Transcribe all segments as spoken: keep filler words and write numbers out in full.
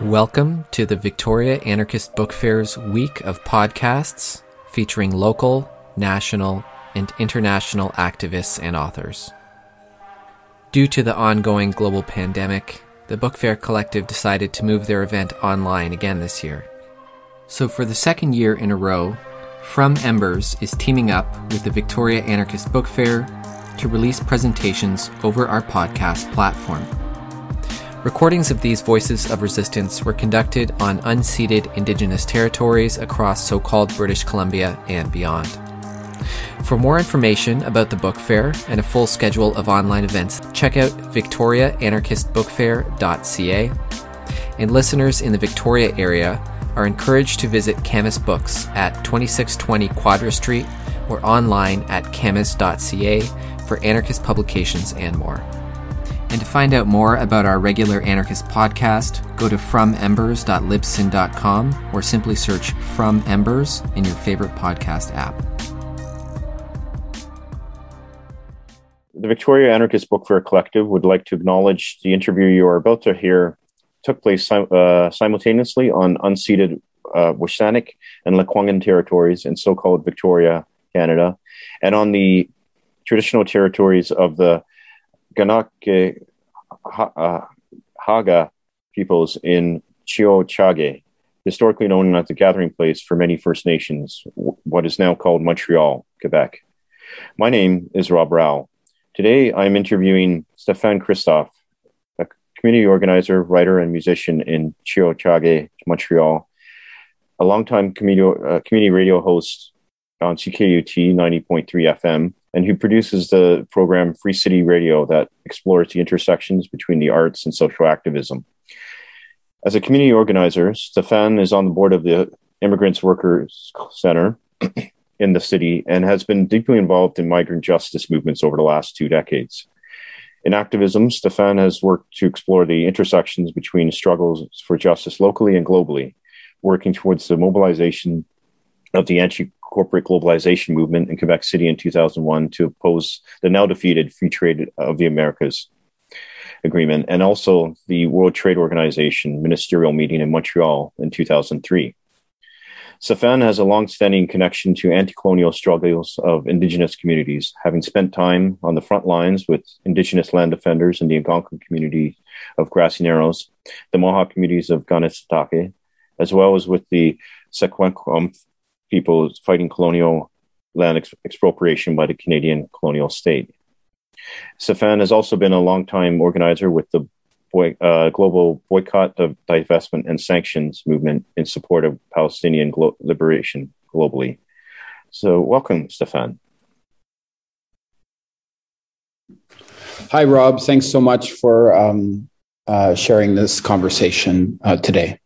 Welcome to the Victoria Anarchist Book Fair's week of podcasts featuring local, national, and international activists and authors. Due to the ongoing global pandemic, the Book Fair Collective decided to move their event online again this year. So for the second year in a row, From Embers is teaming up with the Victoria Anarchist Book Fair to release presentations over our podcast platform. Recordings of these voices of resistance were conducted on unceded Indigenous territories across so-called British Columbia and beyond. For more information about the book fair and a full schedule of online events, check out victoria anarchist book fair dot c a, and listeners in the Victoria area are encouraged to visit Camas Books at twenty-six twenty Quadra Street or online at camas dot c a for anarchist publications and more. And to find out more about our regular anarchist podcast, go to from embers dot libsyn dot com or simply search From Embers in your favorite podcast app. The Victoria Anarchist Book Fair Collective would like to acknowledge the interview you are about to hear took place uh, simultaneously on unceded uh, Wushanik and Lekwungen territories in so-called Victoria, Canada, and on the traditional territories of the Ganakke Ha peoples in Tiohtià:ke, historically known as the gathering place for many First Nations, what is now called Montreal, Quebec. My name is Rob Rao. Today, I'm interviewing Stéphane Christoff, a community organizer, writer, and musician in Tiohtià:ke, Montreal, a longtime community, uh, community radio host on C K U T ninety point three F M, and who produces the program Free City Radio that explores the intersections between the arts and social activism. As a community organizer, Stéphane is on the board of the Immigrants Workers Center in the city and has been deeply involved in migrant justice movements over the last two decades. In activism, Stéphane has worked to explore the intersections between struggles for justice locally and globally, working towards the mobilization of the anti corporate globalization movement in Quebec City in two thousand one to oppose the now defeated Free Trade of the Americas agreement, and also the World Trade Organization ministerial meeting in Montreal in two thousand three. Stéphane has a long-standing connection to anti-colonial struggles of Indigenous communities, having spent time on the front lines with Indigenous land defenders in the Algonquin community of Grassy Narrows, the Mohawk communities of Ganesetake, as well as with the Secwépemc people fighting colonial land ex- expropriation by the Canadian colonial state. Stéphane has also been a longtime organizer with the boy, uh, global boycott of divestment and sanctions movement in support of Palestinian glo- liberation globally. So welcome, Stéphane. Hi, Rob. Thanks so much for um, uh, sharing this conversation uh, today.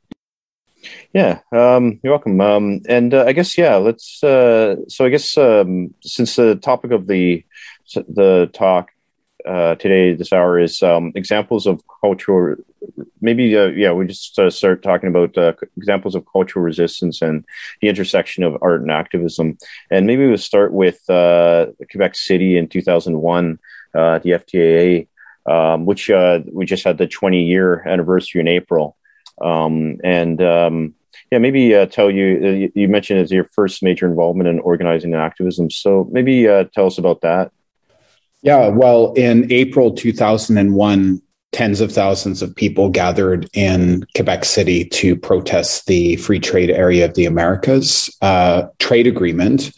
Yeah, um, you're welcome. Um, and uh, I guess, yeah, let's, uh, so I guess um, since the topic of the the talk uh, today, this hour is um, examples of cultural, maybe, uh, yeah, we just uh, start talking about uh, examples of cultural resistance and the intersection of art and activism. And maybe we'll start with uh, Quebec City in two thousand one, uh, the F T A A, um, which uh, we just had the twenty year anniversary in April. Um, and, um, yeah, maybe, uh, tell you, you mentioned it's your first major involvement in organizing and activism. So maybe, uh, tell us about that. Yeah. Well, in April, two thousand one, tens of thousands of people gathered in Quebec City to protest the Free Trade Area of the Americas, uh, trade agreement.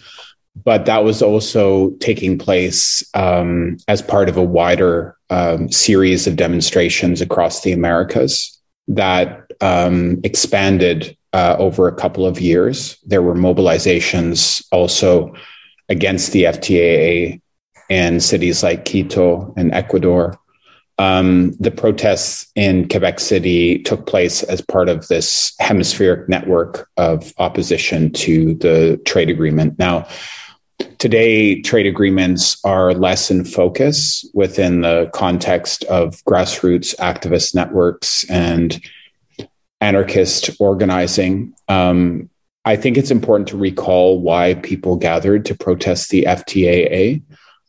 But that was also taking place, um, as part of a wider, um, series of demonstrations across the Americas that um, expanded uh, over a couple of years. There were mobilizations also against the F T A A in cities like Quito and Ecuador. Um, the protests in Quebec City took place as part of this hemispheric network of opposition to the trade agreement. Now, today, trade agreements are less in focus within the context of grassroots activist networks and anarchist organizing. Um, I think it's important to recall why people gathered to protest the F T A A.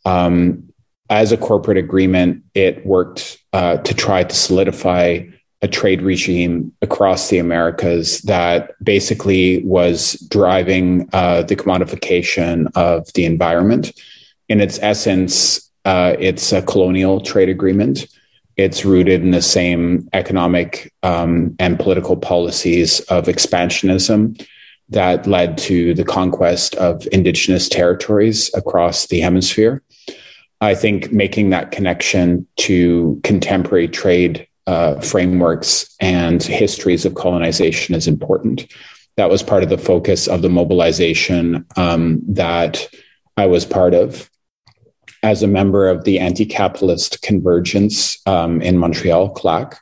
Um, as a corporate agreement, it worked uh, to try to solidify a trade regime across the Americas that basically was driving uh, the commodification of the environment. In its essence, uh, it's a colonial trade agreement. It's rooted in the same economic um, and political policies of expansionism that led to the conquest of indigenous territories across the hemisphere. I think making that connection to contemporary trade uh, frameworks and histories of colonization is important. That was part of the focus of the mobilization um, that I was part of as a member of the anti-capitalist convergence um, in Montreal, C L A C.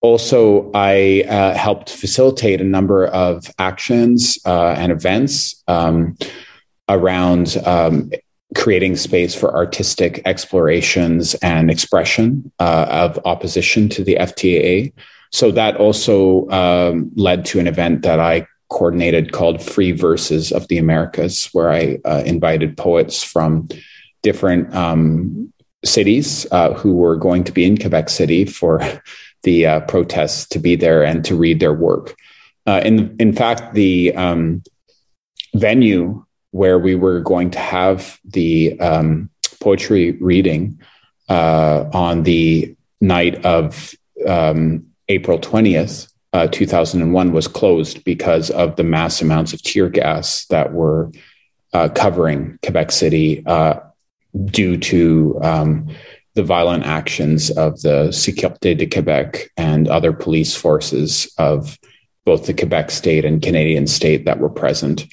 Also, I uh, helped facilitate a number of actions uh, and events um, around um, creating space for artistic explorations and expression uh, of opposition to the F T A A. So that also um, led to an event that I coordinated called Free Verses of the Americas, where I uh, invited poets from different um, cities uh, who were going to be in Quebec City for the uh, protests to be there and to read their work. Uh, in, in fact, the um, venue where we were going to have the um, poetry reading uh, on the night of um, April twentieth, uh, two thousand one, was closed because of the mass amounts of tear gas that were uh, covering Quebec City uh, due to um, the violent actions of the Secwépemc de Québec and other police forces of both the Quebec state and Canadian state that were present.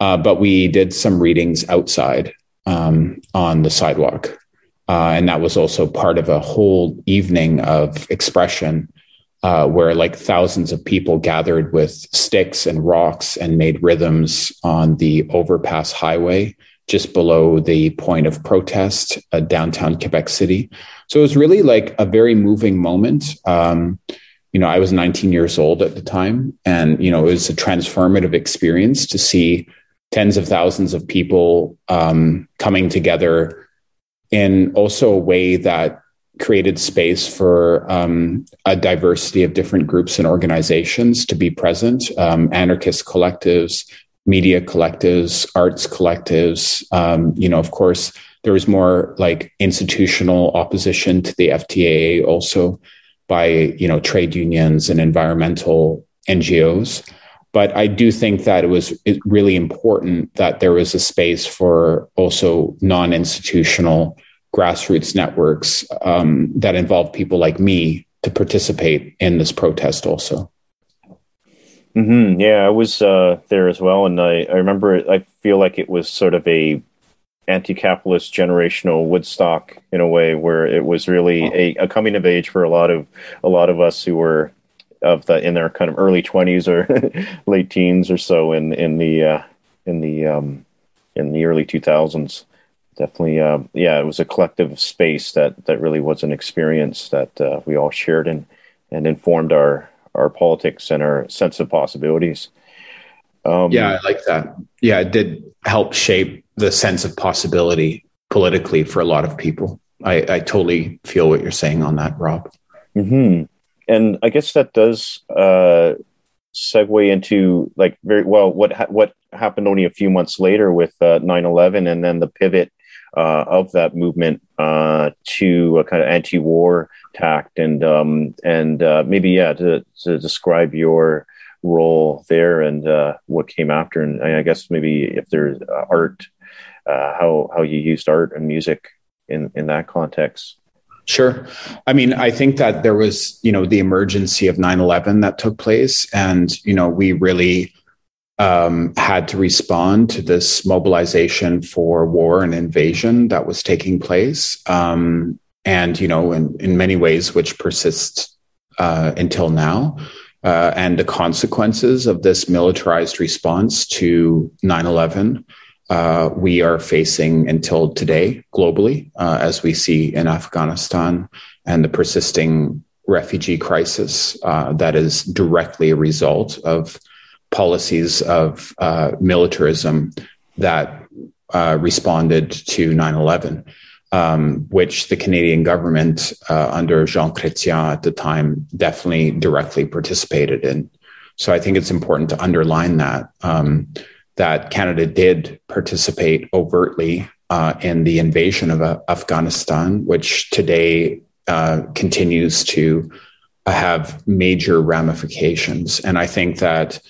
Uh, but we did some readings outside um, on the sidewalk. Uh, and that was also part of a whole evening of expression uh, where like thousands of people gathered with sticks and rocks and made rhythms on the overpass highway just below the point of protest, uh, downtown Quebec City. So it was really like a very moving moment. Um, you know, I was nineteen years old at the time, and, you know, it was a transformative experience to see tens of thousands of people um, coming together in also a way that created space for um, a diversity of different groups and organizations to be present, um, anarchist collectives, media collectives, arts collectives. Um, you know, of course, there was more like institutional opposition to the F T A A also by, you know, trade unions and environmental N G Os. But I do think that it was really important that there was a space for also non-institutional grassroots networks um, that involved people like me to participate in this protest also. Mm-hmm. Yeah, I was uh, there as well, and I, I remember it, I feel like it was sort of a anti-capitalist generational Woodstock in a way, where it was really a, a coming of age for a lot of a lot of us who were of the in their kind of early twenties or late teens or so in in the uh, in the um, in the early two thousands. Definitely, uh, yeah, it was a collective space that that really was an experience that uh, we all shared and and informed our. our politics and our sense of possibilities. Um, yeah, I like that. Yeah, it did help shape the sense of possibility politically for a lot of people. I, I totally feel what you're saying on that, Rob. Mm-hmm. And I guess that does uh, segue into like very well what ha- what happened only a few months later with uh, nine eleven, and then the pivot uh, of that movement uh, to a kind of anti-war tact, and um and uh maybe yeah to, to describe your role there and uh what came after, and I guess maybe if there's uh, art uh how how you used art and music in in that context. Sure. I mean, I think that there was, you know, the emergency of nine eleven that took place, and, you know, we really um had to respond to this mobilization for war and invasion that was taking place. um And, you know, in, in many ways, which persists uh, until now, uh, and the consequences of this militarized response to nine eleven, uh, we are facing until today globally, uh, as we see in Afghanistan and the persisting refugee crisis uh, that is directly a result of policies of uh, militarism that uh, responded to nine eleven. um, which the Canadian government uh, under Jean Chrétien at the time definitely directly participated in. So I think it's important to underline that, um, that Canada did participate overtly uh, in the invasion of uh, Afghanistan, which today uh, continues to have major ramifications. And I think that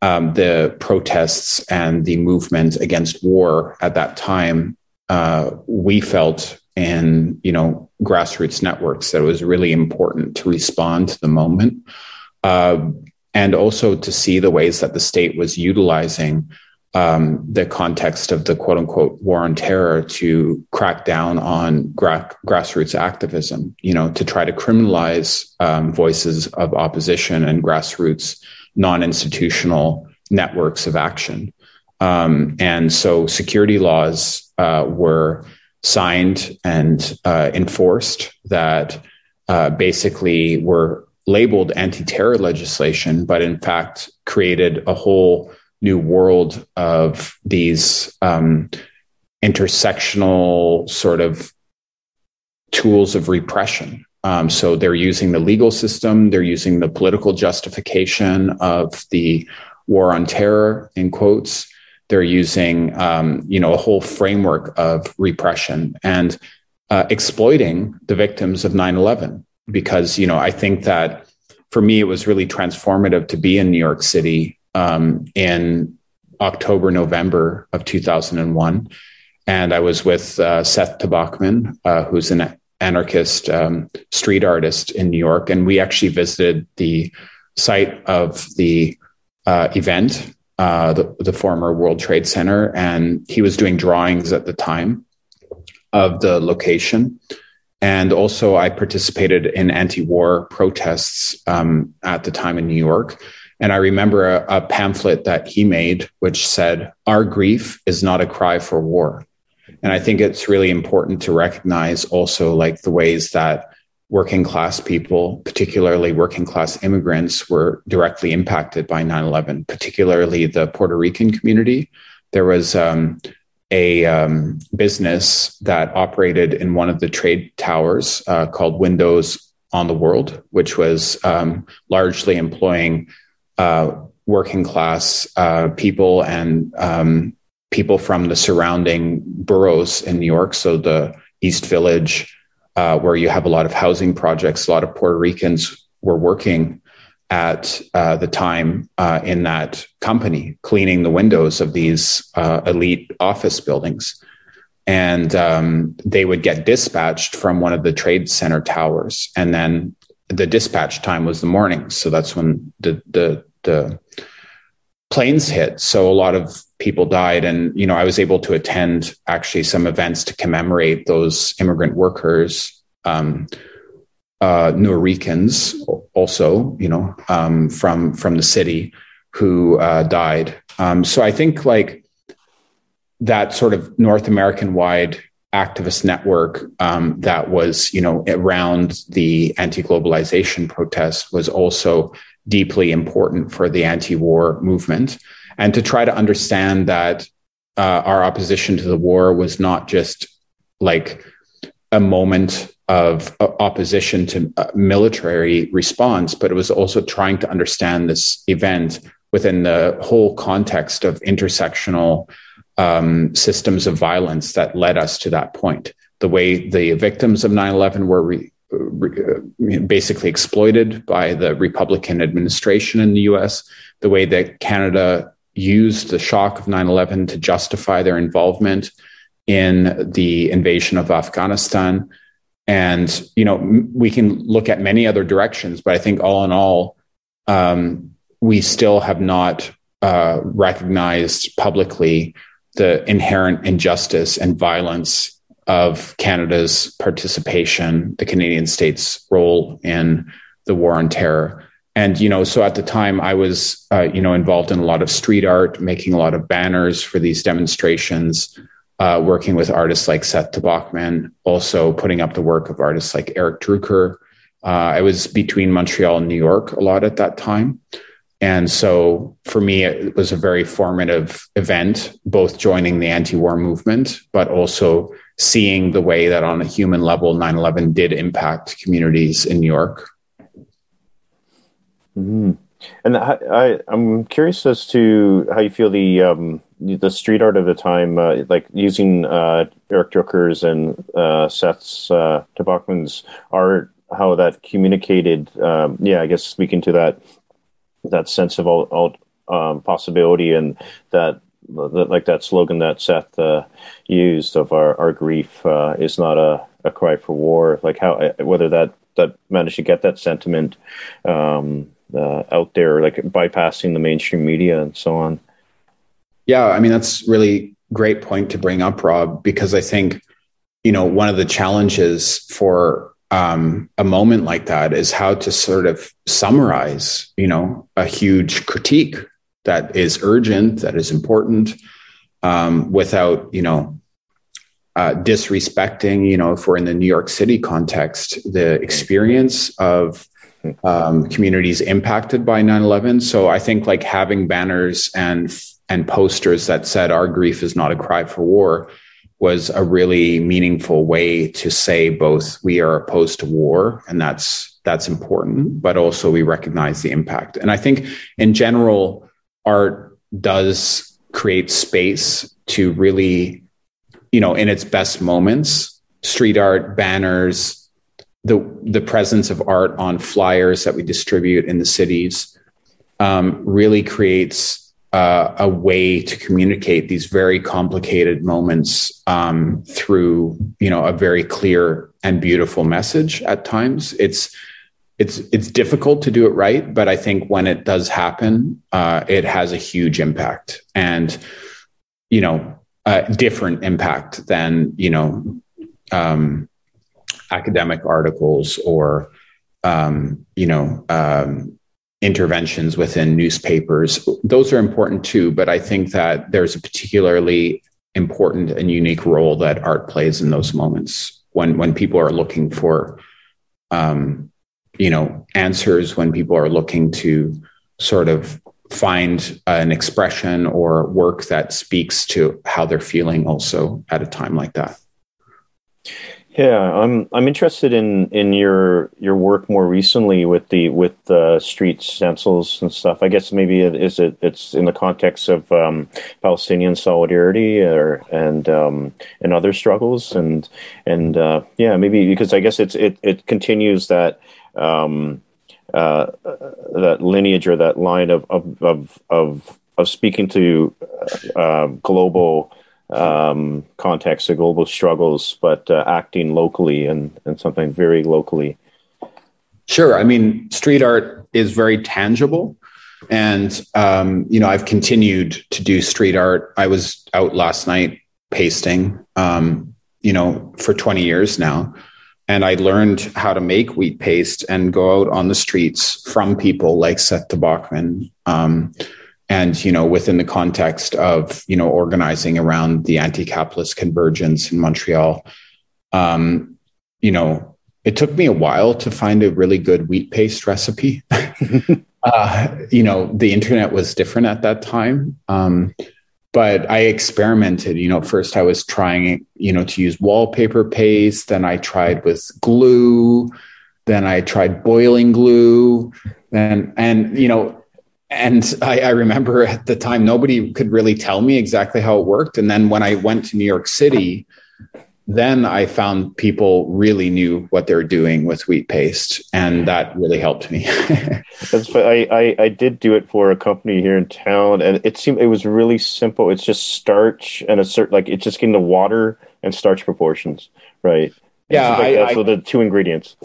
um, the protests and the movement against war at that time, uh, we felt in, you know, grassroots networks that it was really important to respond to the moment. Uh, And also to see the ways that the state was utilizing um, the context of the quote unquote war on terror to crack down on gra- grassroots activism, you know, to try to criminalize um, voices of opposition and grassroots non-institutional networks of action. Um, and so security laws uh, were signed and uh, enforced that uh, basically were labeled anti-terror legislation, but in fact created a whole new world of these um, intersectional sort of tools of repression. Um, so they're using the legal system, they're using the political justification of the war on terror, in quotes. They're using, um, you know, a whole framework of repression and uh, exploiting the victims of nine eleven. Because, you know, I think that for me, it was really transformative to be in New York City um, in October, November of two thousand one. And I was with uh, Seth Tobocman, uh, who's an anarchist um, street artist in New York. And we actually visited the site of the uh, event, uh, the, the former World Trade Center. And he was doing drawings at the time of the location. And also I participated in anti-war protests um, at the time in New York. And I remember a, a pamphlet that he made, which said, "Our grief is not a cry for war." And I think it's really important to recognize also like the ways that working class people, particularly working class immigrants, were directly impacted by nine eleven, particularly the Puerto Rican community. There was um, a um, business that operated in one of the trade towers uh, called Windows on the World, which was um, largely employing uh, working class uh, people and um, people from the surrounding boroughs in New York. So the East Village, uh, where you have a lot of housing projects, a lot of Puerto Ricans were working at uh, the time uh, in that company, cleaning the windows of these uh, elite office buildings. And um, they would get dispatched from one of the trade center towers. And then the dispatch time was the morning. So that's when the, the, the planes hit. So a lot of people died. And, you know, I was able to attend actually some events to commemorate those immigrant workers, um, Uh, Nuyoricans also, you know, um, from from the city who uh, died. Um, so I think like that sort of North American wide activist network um, that was, you know, around the anti-globalization protest was also deeply important for the anti-war movement. And to try to understand that uh, our opposition to the war was not just like a moment of opposition to military response, but it was also trying to understand this event within the whole context of intersectional um, systems of violence that led us to that point. The way the victims of nine eleven were re, re, basically exploited by the Republican administration in the U S, the way that Canada used the shock of nine eleven to justify their involvement in the invasion of Afghanistan. And, you know, we can look at many other directions, but I think all in all, um, we still have not uh, recognized publicly the inherent injustice and violence of Canada's participation, the Canadian state's role in the war on terror. And, you know, so at the time I was, uh, you know, involved in a lot of street art, making a lot of banners for these demonstrations. Uh, working with artists like Seth Tobocman, also putting up the work of artists like Eric Drucker. Uh, I was between Montreal and New York a lot at that time. And so for me, it was a very formative event, both joining the anti-war movement, but also seeing the way that on a human level, nine eleven did impact communities in New York. Mm-hmm. And I, I, I'm curious as to how you feel the um, the street art of the time, uh, like using uh, Eric Drucker's and uh, Seth's uh, Tobocman's art, how that communicated. Um, yeah, I guess speaking to that that sense of all, all um, possibility and that, that like that slogan that Seth uh, used of our our grief uh, is not a, a cry for war. Like how whether that that managed to get that sentiment. Um, Uh, out there, like bypassing the mainstream media and so on. Yeah, I mean, that's really great point to bring up, Rob, because I think, you know, one of the challenges for um, a moment like that is how to sort of summarize, you know, a huge critique that is urgent, that is important, um, without, you know, uh, disrespecting, you know, if we're in the New York City context, the experience of Um, communities impacted by nine eleven. So I think like having banners and and posters that said our grief is not a cry for war was a really meaningful way to say both we are opposed to war and that's that's important, but also we recognize the impact. And I think in general, art does create space to really, you know, in its best moments, street art, banners, the the presence of art on flyers that we distribute in the cities um, really creates uh, a way to communicate these very complicated moments um, through, you know, a very clear and beautiful message at times. It's, it's, it's difficult to do it right, but I think when it does happen, uh, it has a huge impact and, you know, a different impact than, you know, um, academic articles or, um, you know, um, interventions within newspapers. Those are important too, but I think that there's a particularly important and unique role that art plays in those moments when, when people are looking for, um, you know, answers, when people are looking to sort of find an expression or work that speaks to how they're feeling also at a time like that. Yeah, I'm I'm interested in, in your your work more recently with the with the street stencils and stuff. I guess maybe it is it it's in the context of um, Palestinian solidarity or and um, and other struggles and and uh, yeah, maybe because I guess it's it, it continues that um, uh, that lineage or that line of of of of, of speaking to uh, global. Um, context of global struggles, but uh, acting locally and, and something very locally. Sure. I mean, street art is very tangible. And, um, you know, I've continued to do street art. I was out last night pasting, um, you know, for twenty years now. And I learned how to make wheat paste and go out on the streets from people like Seth Tobocman, um, and, you know, within the context of, you know, organizing around the anti-capitalist convergence in Montreal, um, you know, it took me a while to find a really good wheat paste recipe. uh, you know, the internet was different at that time. Um, but I experimented, you know, first I was trying, you know, to use wallpaper paste. Then I tried with glue. Then I tried boiling glue. Then, and, you know, And I, I remember at the time, nobody could really tell me exactly how it worked. And then when I went to New York City, then I found people really knew what they were doing with wheat paste. And that really helped me. That's, I, I, I did do it for a company here in town. And it seemed it was really simple. It's just starch and a certain, like it's just getting the water and starch proportions, right? Yeah. Like, I, I, so the two ingredients.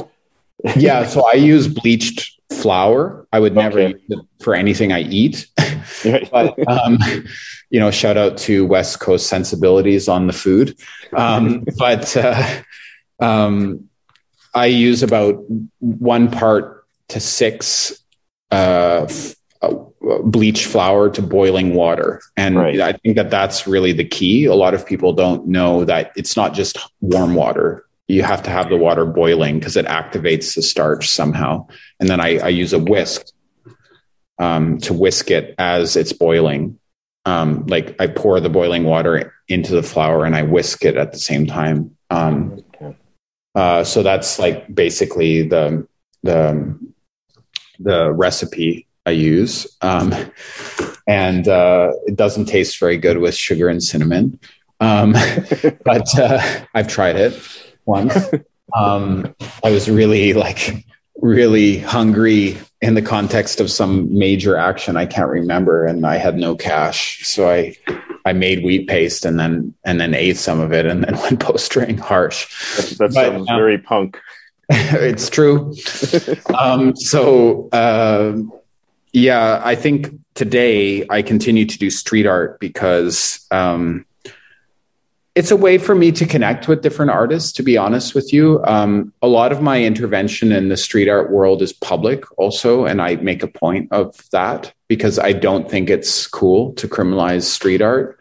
Yeah. So I use bleached flour. I would never okay. use it for anything I eat. But, um, you know, shout out to West Coast sensibilities on the food. Um, but uh, um, I use about one part to six uh, f- uh, bleach flour to boiling water. And right. I think that that's really the key. A lot of people don't know that it's not just warm water. You have to have the water boiling because it activates the starch somehow. And then I, I use a whisk um, to whisk it as it's boiling. Um, like I pour the boiling water into the flour and I whisk it at the same time. Um, uh, so that's like basically the, the, the recipe I use. Um, and, uh, it doesn't taste very good with sugar and cinnamon. Um, but, uh, I've tried it once. Um, I was really like really hungry in the context of some major action I can't remember, and I had no cash, so I I made wheat paste and then and then ate some of it and then went post-string. Harsh. That, that but, sounds um, very punk. It's true. um, so uh, yeah, I think today I continue to do street art because um, it's a way for me to connect with different artists, to be honest with you. Um, a lot of my intervention in the street art world is public also, and I make a point of that because I don't think it's cool to criminalize street art.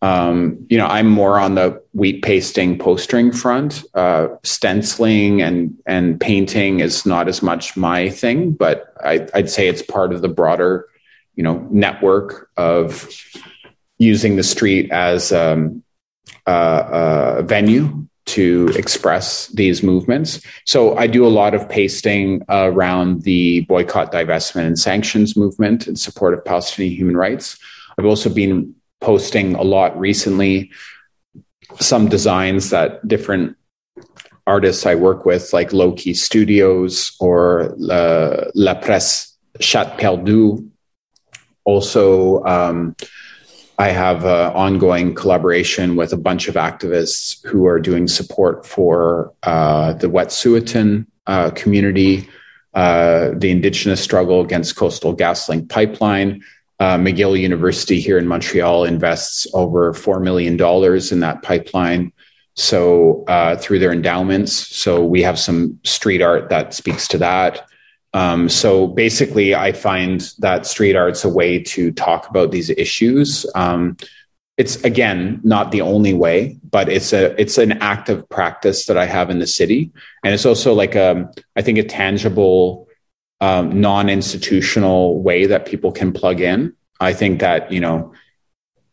Um, you know, I'm more on the wheat pasting, postering front. Uh, stenciling and and painting is not as much my thing, but I, I'd say it's part of the broader, you know, network of using the street as um Uh, uh, venue to express these movements. So I do a lot of pasting uh, around the boycott, divestment, and sanctions movement in support of Palestinian human rights. I've also been posting a lot recently, some designs that different artists I work with, like Low Key Studios or uh, La Presse Chate Perdu. Also, um, I have an ongoing collaboration with a bunch of activists who are doing support for uh, the Wet'suwet'en uh, community, uh, the indigenous struggle against Coastal GasLink pipeline. Uh, McGill University here in Montreal invests over four million dollars in that pipeline. So uh, through their endowments. So we have some street art that speaks to that. Um, so basically, I find that street art's a way to talk about these issues. Um, it's, again, not the only way, but it's a it's an active practice that I have in the city. And it's also like, a, I think, a tangible, um, non-institutional way that people can plug in. I think that, you know,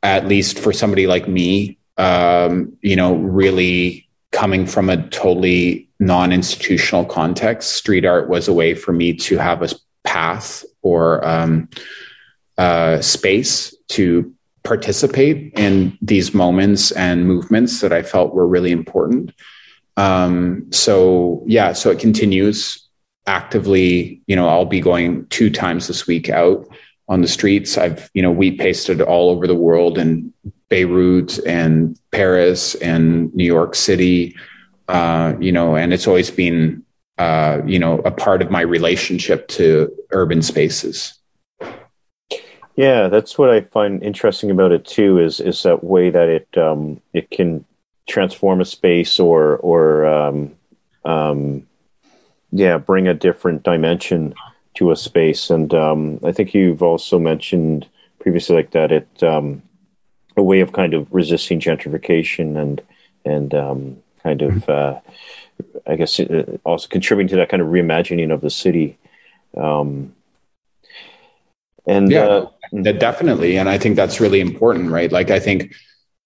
at least for somebody like me, um, you know, really coming from a totally non-institutional context, street art was a way for me to have a path or um, uh, space to participate in these moments and movements that I felt were really important. Um, so yeah, so it continues actively. You know, I'll be going two times this week out on the streets. I've, you know, wheat pasted all over the world in Beirut and Paris and New York City. Uh, you know, and it's always been, uh, you know, a part of my relationship to urban spaces. Yeah, that's what I find interesting about it too. Is is that way that it um, it can transform a space or or um, um, yeah, bring a different dimension to a space. And um, I think you've also mentioned previously, like that it um, a way of kind of resisting gentrification and and. Um, kind of, uh, I guess, uh, also contributing to that kind of reimagining of the city. Um, and yeah, uh, definitely. And I think that's really important, right? Like, I think,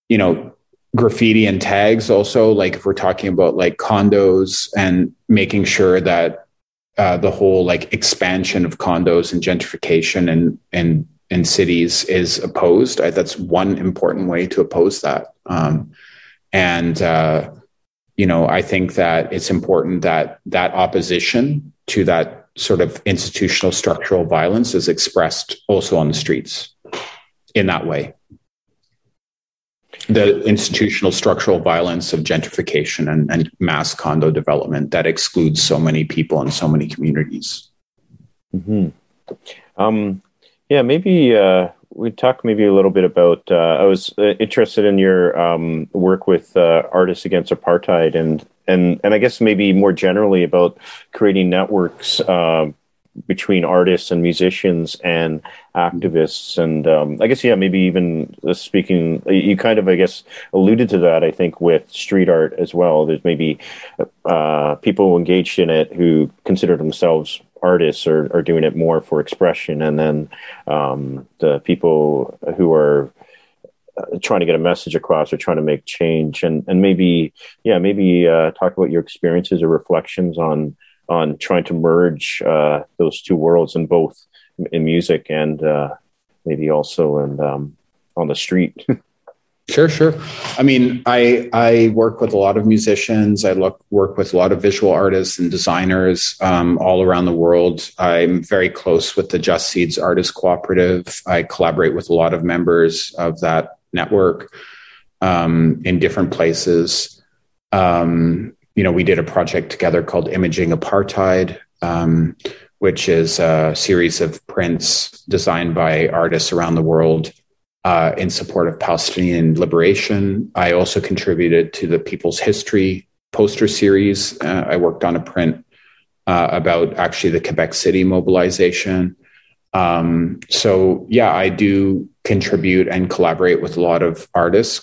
you know, graffiti and tags also, like if we're talking about like condos and making sure that uh, the whole like expansion of condos and gentrification and, and, and cities is opposed. I, that's one important way to oppose that. Um, and, uh, You know, I think that it's important that that opposition to that sort of institutional structural violence is expressed also on the streets in that way. The institutional structural violence of gentrification and, and mass condo development that excludes so many people and so many communities. Mm-hmm. Um, yeah, maybe uh, we talk maybe a little bit about, uh, I was uh, interested in your um, work with uh, Artists Against Apartheid and, and, and I guess maybe more generally about creating networks uh, between artists and musicians and activists. And um, I guess, yeah, maybe even speaking, you kind of, I guess, alluded to that, I think, with street art as well. There's maybe uh, people engaged in it who consider themselves artists are, are doing it more for expression, and then um, the people who are trying to get a message across or trying to make change, and, and maybe, yeah, maybe uh, talk about your experiences or reflections on on trying to merge uh, those two worlds in both in music and uh, maybe also in, um, on the street. Sure, sure. I mean, I I work with a lot of musicians. I look, work with a lot of visual artists and designers um, all around the world. I'm very close with the Just Seeds Artists Cooperative. I collaborate with a lot of members of that network um, in different places. Um, you know, we did a project together called Imaging Apartheid, um, which is a series of prints designed by artists around the world Uh, in support of Palestinian liberation. I also contributed to the People's History poster series. Uh, I worked on a print uh, about actually the Quebec City mobilization. Um, so yeah, I do contribute and collaborate with a lot of artists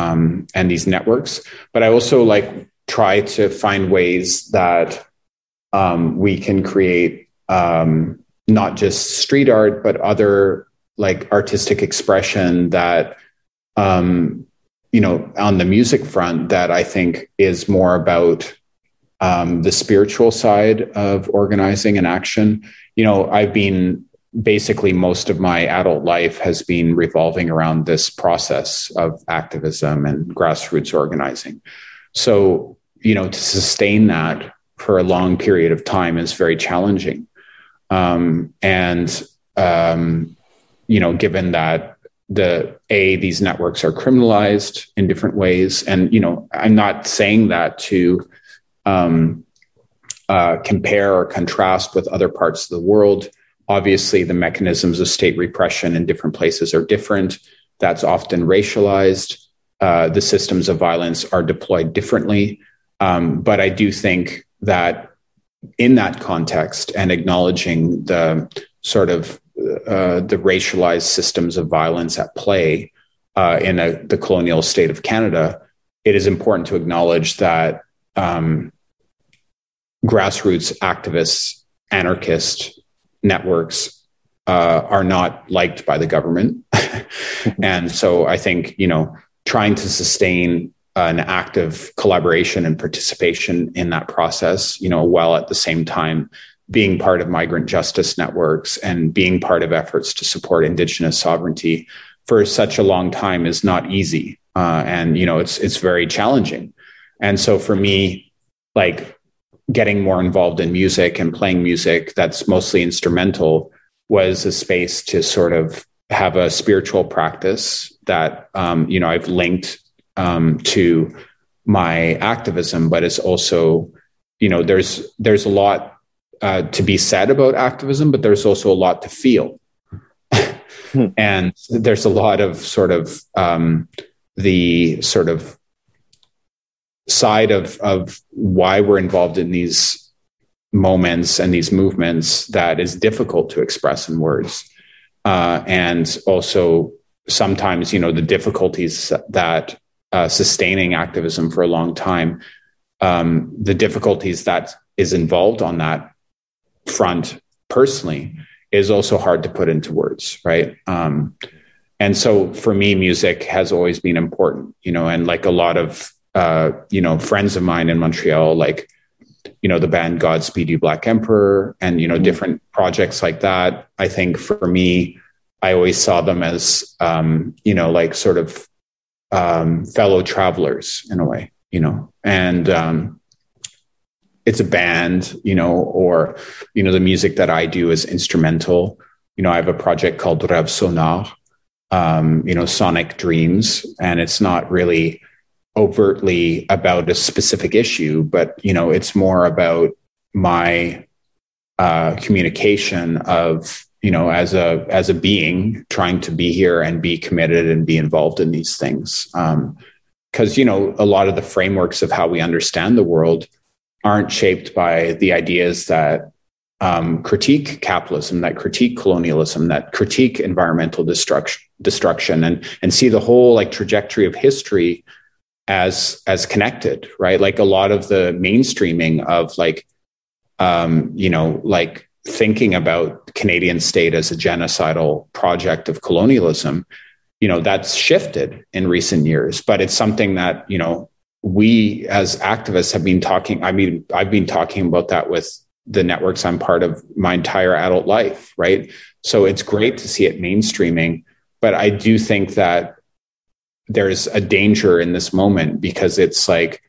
um, and these networks, but I also like try to find ways that um, we can create um, not just street art, but other like artistic expression that, um, you know, on the music front that I think is more about um, the spiritual side of organizing and action. You know, I've been basically most of my adult life has been revolving around this process of activism and grassroots organizing. So, you know, to sustain that for a long period of time is very challenging. Um, and, um, You know, given that the a these networks are criminalized in different ways, and you know, I'm not saying that to um, uh, compare or contrast with other parts of the world. Obviously, the mechanisms of state repression in different places are different. That's often racialized. Uh, the systems of violence are deployed differently. Um, but I do think that in that context, and acknowledging the sort of Uh, the racialized systems of violence at play uh, in a, the colonial state of Canada, it is important to acknowledge that um, grassroots activists, anarchist networks uh, are not liked by the government. And so I think, you know, trying to sustain an active collaboration and participation in that process, you know, while at the same time being part of migrant justice networks and being part of efforts to support Indigenous sovereignty for such a long time is not easy. Uh, and, you know, it's, it's very challenging. And so for me, like getting more involved in music and playing music that's mostly instrumental was a space to sort of have a spiritual practice that, um, you know, I've linked um, to my activism, but it's also, you know, there's, there's a lot Uh, to be said about activism, but there's also a lot to feel. hmm. And there's a lot of sort of um, the sort of side of, of why we're involved in these moments and these movements that is difficult to express in words. Uh, and also sometimes, you know, the difficulties that uh, sustaining activism for a long time, um, the difficulties that is involved on that front personally is also hard to put into words, right? Um, and so for me, music has always been important, you know, and like a lot of, uh, you know, friends of mine in Montreal, like, you know, the band Godspeed You Black Emperor and, you know, mm-hmm. different projects like that. I think for me, I always saw them as, um, you know, like sort of um, fellow travelers in a way, you know, and um, it's a band, you know, or, you know, the music that I do is instrumental. You know, I have a project called Rêve Sonore, um, you know, Sonic Dreams, and it's not really overtly about a specific issue, but, you know, it's more about my uh, communication of, you know, as a, as a being trying to be here and be committed and be involved in these things. Um, 'cause, you know, a lot of the frameworks of how we understand the world aren't shaped by the ideas that um, critique capitalism, that critique colonialism, that critique environmental destruction, destruction, and and see the whole like trajectory of history as as connected, right? Like a lot of the mainstreaming of like, um, you know, like thinking about the Canadian state as a genocidal project of colonialism, you know, that's shifted in recent years, but it's something that, you know, we as activists have been talking, I mean, I've been talking about that with the networks I'm part of my entire adult life, right? So it's great to see it mainstreaming, but I do think that there's a danger in this moment because it's like,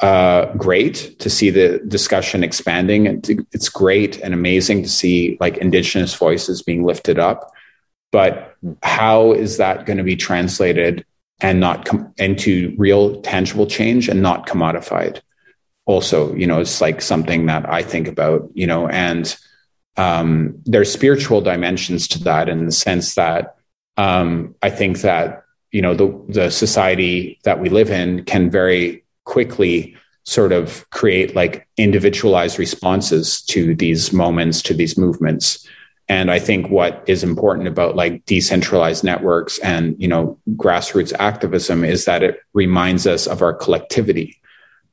uh, great to see the discussion expanding. It's great and amazing to see like Indigenous voices being lifted up, but how is that going to be translated and not com- into real tangible change and not commodified? Also, you know, it's like something that I think about, you know, and um, there's spiritual dimensions to that in the sense that um, I think that, you know, the, the society that we live in can very quickly sort of create like individualized responses to these moments, to these movements. And I think what is important about like decentralized networks and, you know, grassroots activism is that it reminds us of our collectivity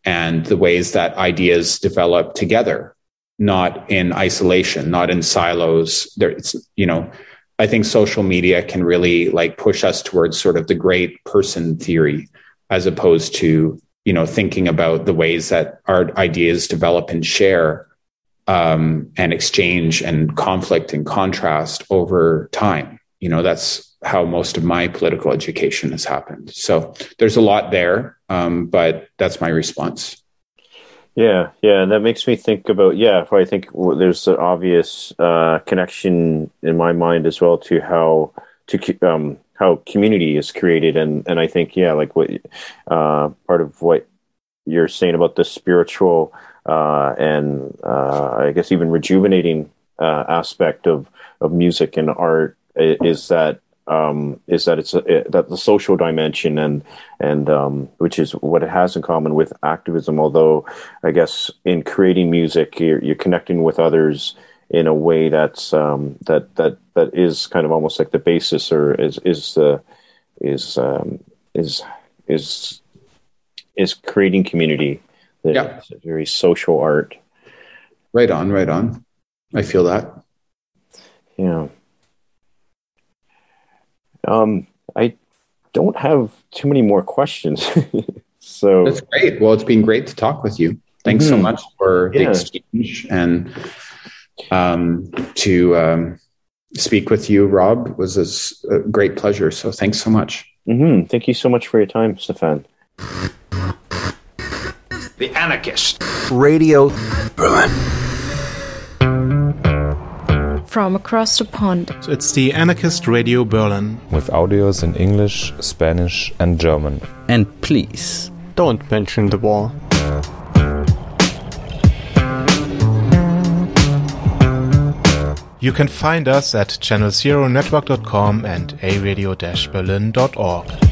and the ways that ideas develop together, not in isolation, not in silos. There's, you know, I think social media can really like push us towards sort of the great person theory, as opposed to, you know, thinking about the ways that our ideas develop and share um, and exchange and conflict and contrast over time. You know, that's how most of my political education has happened. So there's a lot there, um, but that's my response. Yeah, yeah, and that makes me think about, yeah, I think there's an obvious uh, connection in my mind as well to how to um, how community is created, and, and I think, yeah, like what uh, part of what you're saying about the spiritual uh, and uh, I guess even rejuvenating uh, aspect of, of music and art is that um, is that it's a, it, that the social dimension and and um, which is what it has in common with activism. Although I guess in creating music, you're, you're connecting with others in a way that's um, that that that is kind of almost like the basis, or is is the is um, is is is creating community. Yeah, it's a very social art. Right on, right on. I feel that. Yeah. Um, I don't have too many more questions. So that's great. Well, it's been great to talk with you. Thanks mm-hmm. so much for yeah. the exchange, and um, to um, speak with you, Rob, was a great pleasure. So thanks so much. Mm-hmm. Thank you so much for your time, Stéphane. The Anarchist Radio Berlin. From across the pond. It's the Anarchist Radio Berlin. With audios in English, Spanish and German. And please, don't mention the war. You can find us at channel zero network dot com and a radio dash berlin dot org.